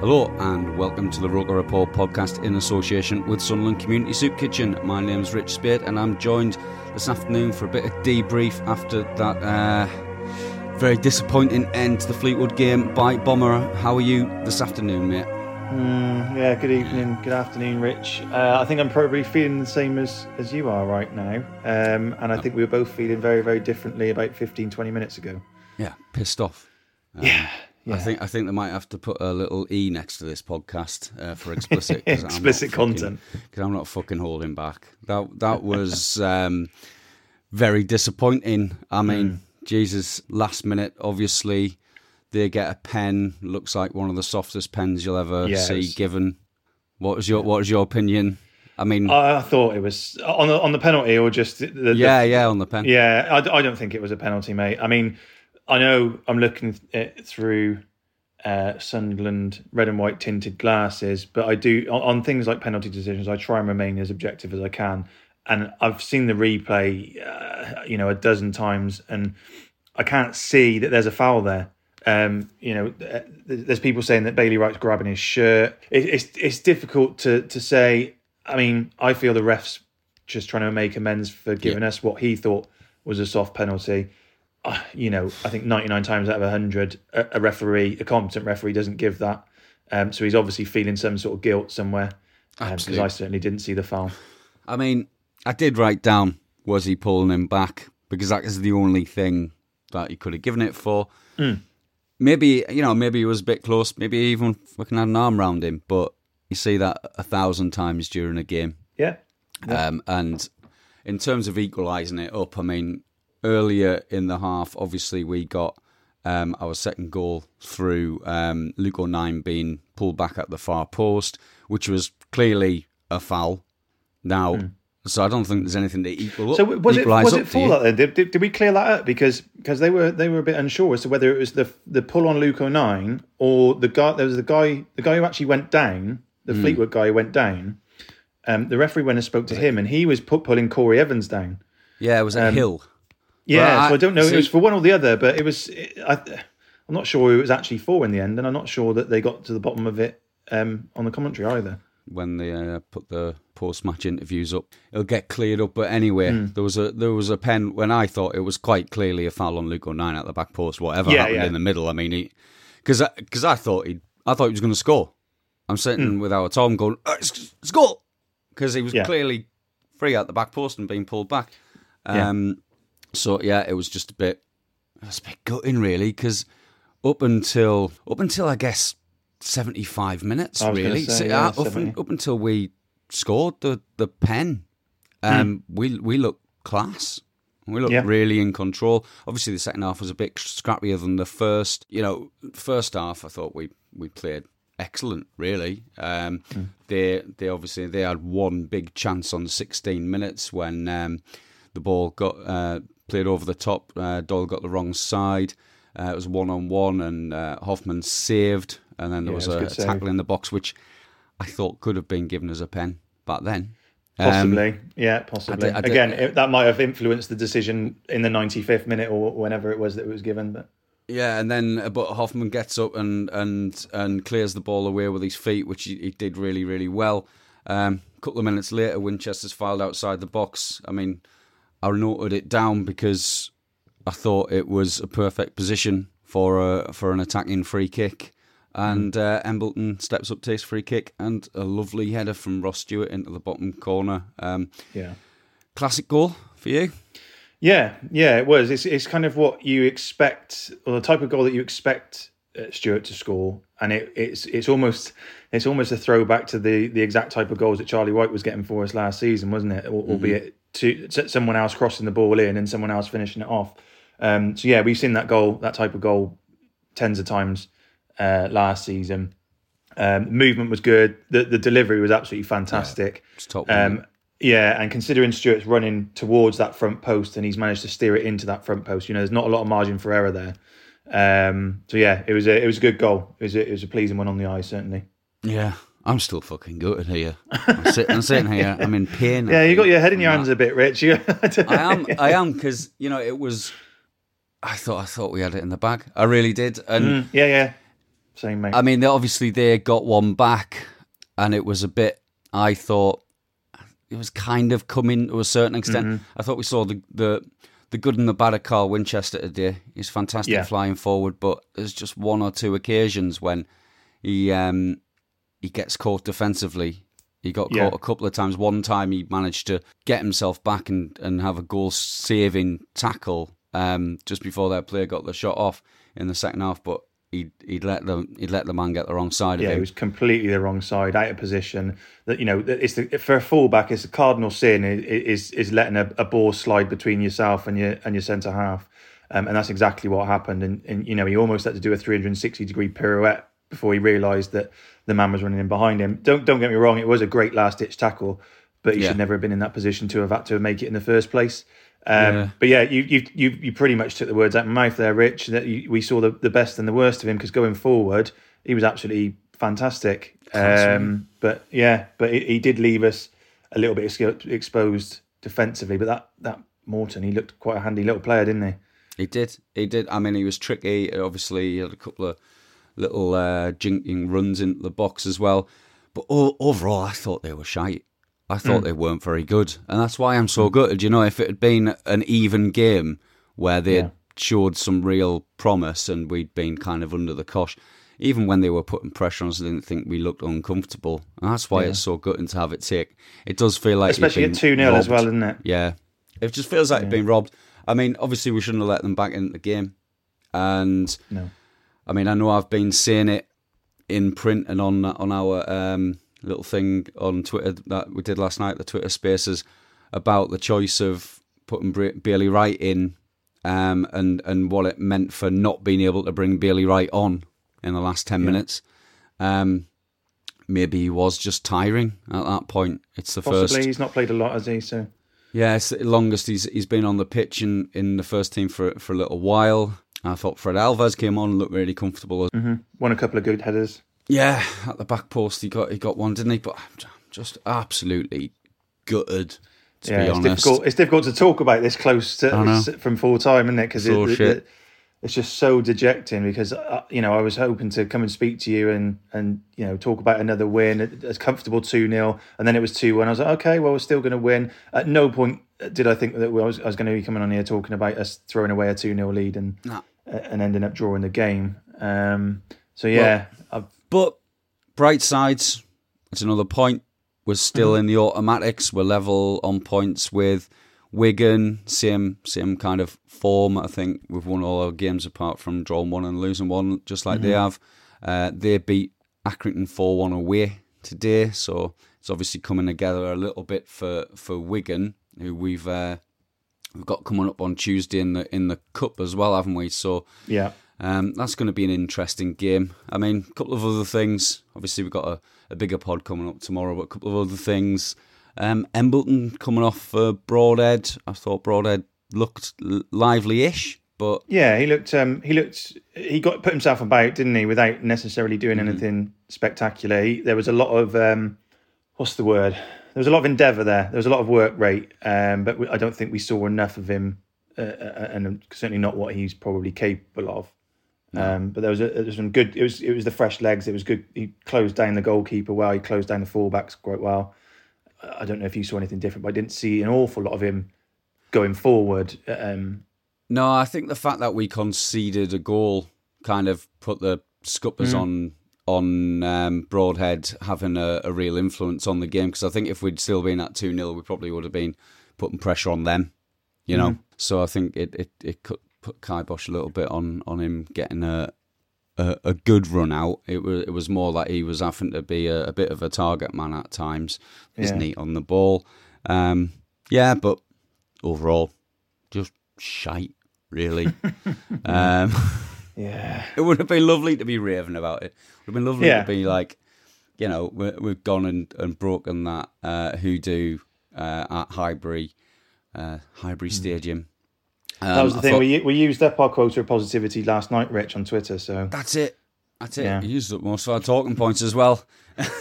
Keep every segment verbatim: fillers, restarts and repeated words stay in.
Hello and welcome to the Roker Report podcast in association with Sunderland Community Soup Kitchen. My name's Rich Spade and I'm joined this afternoon for a bit of debrief after that uh, very disappointing end to the Fleetwood game by Bomber. How are you this afternoon, mate? Mm, yeah, good evening, good afternoon, Rich. Uh, I think I'm probably feeling the same as, as you are right now. Um, and I think we were both feeling very, very differently about fifteen, twenty minutes ago. Yeah, pissed off. Um, yeah. Yeah. I think I think they might have to put a little E next to this podcast uh, for explicit explicit content, because I'm not fucking holding back. That that was um, very disappointing. I mean, mm. Jesus, last minute, obviously, they get a pen. Looks like one of the softest pens you'll ever yes. see given. What was your What was your opinion? I mean, I thought it was on the on the penalty or just the, yeah the, yeah on the pen. Yeah, I, I don't think it was a penalty, mate. I mean. I know I'm looking th- through uh, Sunderland red and white tinted glasses, but I do on, on things like penalty decisions, I try and remain as objective as I can. And I've seen the replay, uh, you know, a dozen times, and I can't see that there's a foul there. Um, you know, there's people saying that Bailey Wright's grabbing his shirt. It, it's it's difficult to to say. I mean, I feel the ref's just trying to make amends for giving yeah. us what he thought was a soft penalty. You know, I think ninety-nine times out of one hundred, a referee, a competent referee, doesn't give that. Um, so he's obviously feeling some sort of guilt somewhere. Absolutely. Because um, I certainly didn't see the foul. I mean, I did write down, was he pulling him back? Because that is the only thing that he could have given it for. Mm. Maybe, you know, maybe he was a bit close. Maybe he even fucking had an arm round him. But you see that a thousand times during a game. Yeah. yeah. Um, and in terms of equalising it up, I mean... Earlier in the half, obviously, we got um, our second goal through um, Luke O'Neill being pulled back at the far post, which was clearly a foul. Now, mm. so I don't think there's anything to equal up. So was it was it for that then? Did, did, did we clear that up? Because because they were they were a bit unsure as to whether it was the the pull on Luke O'Neill or the guy there was the guy the guy who actually went down, the mm. Fleetwood guy who went down. Um, the referee went and spoke to him, and he was put, pulling Corey Evans down. Yeah, it was a um, Hill. Yeah, well, I, so I don't know. See, it was for one or the other, but it was. It, I, I'm not sure who it was actually for in the end, and I'm not sure that they got to the bottom of it um, on the commentary either. When they uh, put the post-match interviews up, it'll get cleared up. But anyway, mm. there was a there was a pen when I thought it was quite clearly a foul on Luke O'Neill at the back post. Whatever yeah, happened yeah. in the middle, I mean, because because I, I thought he I thought he was going to score. I'm sitting mm. with our Tom going oh, score because he was yeah. clearly free at the back post and being pulled back. Um, yeah. So yeah, it was just a bit, it was a bit gutting really, because up until up until I guess seventy-five minutes really, say, so, yeah, up, up until we scored the the pen, um, mm. we we looked class, we looked yeah. really in control. Obviously, the second half was a bit scrappier than the first. You know, first half I thought we we played excellent really. Um, mm. They they obviously they had one big chance on sixteen minutes when um, the ball got. Uh, played over the top, uh, Doyle got the wrong side, uh, it was one-on-one and uh, Hoffman saved, and then there yeah, was, was a, a tackle in the box, which I thought could have been given as a pen back then. Um, possibly, yeah, possibly. I did, I did, Again, it, that might have influenced the decision in the ninety-fifth minute or whenever it was that it was given. But Yeah, and then but Hoffman gets up and and, and clears the ball away with his feet, which he, he did really, really well. Um, a couple of minutes later, Winchester's filed outside the box. I mean... I noted it down because I thought it was a perfect position for a, for an attacking free kick. And uh, Embleton steps up to his free kick, and a lovely header from Ross Stewart into the bottom corner. Um, yeah, classic goal for you. Yeah, yeah, it was. It's it's kind of what you expect, or the type of goal that you expect uh, Stewart to score, and it, it's it's almost it's almost a throwback to the the exact type of goals that Charlie White was getting for us last season, wasn't it? Mm-hmm. Albeit to, to someone else crossing the ball in and someone else finishing it off. Um, so yeah, we've seen that goal, that type of goal, tens of times. Uh, last season, um, movement was good. The, the delivery was absolutely fantastic. Yeah, it's top um, yeah, and considering Stewart's running towards that front post and he's managed to steer it into that front post, you know, there's not a lot of margin for error there. Um, so yeah, it was a it was a good goal. It was a, it was a pleasing one on the eye, certainly. Yeah, I'm still fucking gutted here. I'm sitting, I'm sitting here. I'm in pain. Yeah, you got your head in your hands that. a bit, Rich. You, I, I am. I am because you know it was. I thought I thought we had it in the bag. I really did. And mm, yeah, yeah. Same, mate. I mean, obviously they got one back, and it was a bit. I thought it was kind of coming to a certain extent. Mm-hmm. I thought we saw the, the the good and the bad of Carl Winchester today. He's fantastic yeah. flying forward, but there's just one or two occasions when he um, he gets caught defensively. He got yeah. caught a couple of times. One time he managed to get himself back and, and have a goal saving tackle um, just before their player got the shot off in the second half, but. He'd, he'd let the he'd let the man get the wrong side of yeah, it. Yeah, he was completely the wrong side, out of position. That you know, it's the, for a fullback, it's the cardinal sin is is letting a, a ball slide between yourself and your and your centre half, um, and that's exactly what happened. And, and you know, he almost had to do a three hundred sixty degree pirouette before he realised that the man was running in behind him. Don't don't get me wrong, it was a great last ditch tackle, but he yeah. should never have been in that position to have had to make it in the first place. Um, yeah. But yeah, you, you you you pretty much took the words out of my mouth there, Rich. That you, we saw the, the best and the worst of him because going forward, he was absolutely fantastic. Um, but yeah, but he, he did leave us a little bit exposed defensively. But that that Morton, he looked quite a handy little player, didn't he? He did, he did. I mean, he was tricky. Obviously, he had a couple of little uh, jinking runs into the box as well. But all, overall, I thought they were shite. I thought mm. they weren't very good. And that's why I'm so gutted. You know, if it had been an even game where they yeah. had showed some real promise and we'd been kind of under the cosh, even when they were putting pressure on us, I didn't think we looked uncomfortable. And that's why yeah. it's so gutting to have it take. It does feel like especially at two nil as well, isn't it? Yeah. It just feels like yeah. it's been robbed. I mean, obviously we shouldn't have let them back into the game. And, no. I mean, I know I've been saying it in print and on, on our... Um, little thing on Twitter that we did last night, the Twitter Spaces, about the choice of putting Bailey Wright in um, and, and what it meant for not being able to bring Bailey Wright on in the last ten yeah. minutes. Um, maybe he was just tiring at that point. It's the Possibly. first... Possibly, he's not played a lot, has he? So. Yeah, it's the longest he's, he's been on the pitch in, in the first team for, for a little while. I thought Fred Alves came on and looked really comfortable. Mm-hmm. Won a couple of good headers. Yeah, at the back post he got he got one, didn't he? But I'm just absolutely gutted, to yeah, be honest. It's difficult, it's difficult to talk about this close to, from full time, isn't it? Because it, it, it, it's just so dejecting because, uh, you know, I was hoping to come and speak to you and, and you know, talk about another win, a comfortable two nil, and then it was two one. I was like, okay, well, we're still going to win. At no point did I think that we, I was, I was going to be coming on here talking about us throwing away a two nil lead and, nah. and ending up drawing the game. Um, so, yeah, well, I've... But bright sides, it's another point. We're still mm-hmm. in the automatics. We're level on points with Wigan. Same same kind of form. I think we've won all our games apart from drawing one and losing one, just like mm-hmm. they have. Uh, they beat Accrington four one away today. So it's obviously coming together a little bit for, for Wigan, who we've uh, we've got coming up on Tuesday in the in the cup as well, haven't we? So yeah. Um, that's going to be an interesting game. I mean, a couple of other things. Obviously, we've got a, a bigger pod coming up tomorrow, but a couple of other things. Um, Embleton coming off for Broadhead. I thought Broadhead looked lively-ish, but yeah, he looked. Um, he looked. He got put himself about, didn't he? Without necessarily doing mm-hmm. anything spectacular. He, there was a lot of um, what's the word? There was a lot of endeavour there. There was a lot of work rate, um, but we, I don't think we saw enough of him, uh, and certainly not what he's probably capable of. No. Um, but there was, a, there was some good. It was it was the fresh legs. It was good. He closed down the goalkeeper well. He closed down the fullbacks quite well. I don't know if you saw anything different, but I didn't see an awful lot of him going forward. Um, No, I think the fact that we conceded a goal kind of put the scuppers mm. on on um, Broadhead having a, a real influence on the game, because I think if we'd still been at two nil, we probably would have been putting pressure on them, you know. Mm. So I think it it, it could put kibosh a little bit on, on him getting a, a a good run out. It was it was more like he was having to be a, a bit of a target man at times. He's yeah. neat on the ball. Um, yeah, but overall, just shite, really. um Yeah. It would have been lovely to be raving about it. It would have been lovely yeah. to be like, you know, we're, we've gone and, and broken that uh, hoodoo uh, at Highbury, uh, Highbury mm. Stadium. Um, that was the I thing. Thought, we we used up our quota of positivity last night, Rich, on Twitter. So that's it. That's it. Yeah. We used up most of our talking points as well.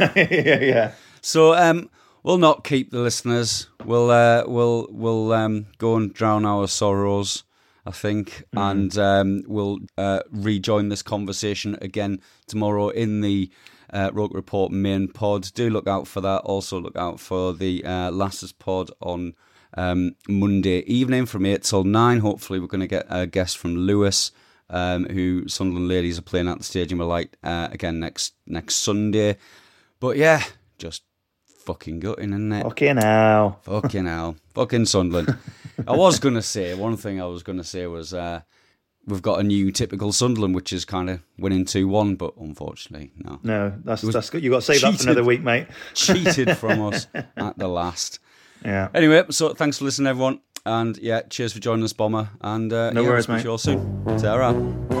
yeah, yeah. So um, we'll not keep the listeners. We'll uh, we'll we'll um, go and drown our sorrows, I think, mm-hmm. and um, we'll uh, rejoin this conversation again tomorrow in the uh, Roker Report main pod. Do look out for that. Also look out for the uh, Lasses pod on um, Monday evening from eight till nine. Hopefully we're going to get a guest from Lewis, um, who Sunderland ladies are playing at the Stadium of Light uh, again next next Sunday. But yeah, just fucking gutting, isn't it? Fucking hell. Fucking hell. Fucking Sunderland. I was going to say, one thing I was going to say was uh, we've got a new typical Sunderland, which is kind of winning two one, but unfortunately, no. No, that's that's good. You've got to save cheated, that for another week, mate. Cheated from us at the last. Yeah. Anyway, so thanks for listening, everyone. And yeah, cheers for joining us, Bomber. And uh, no yeah, worries, we'll mate. See you all soon. Ta-ra.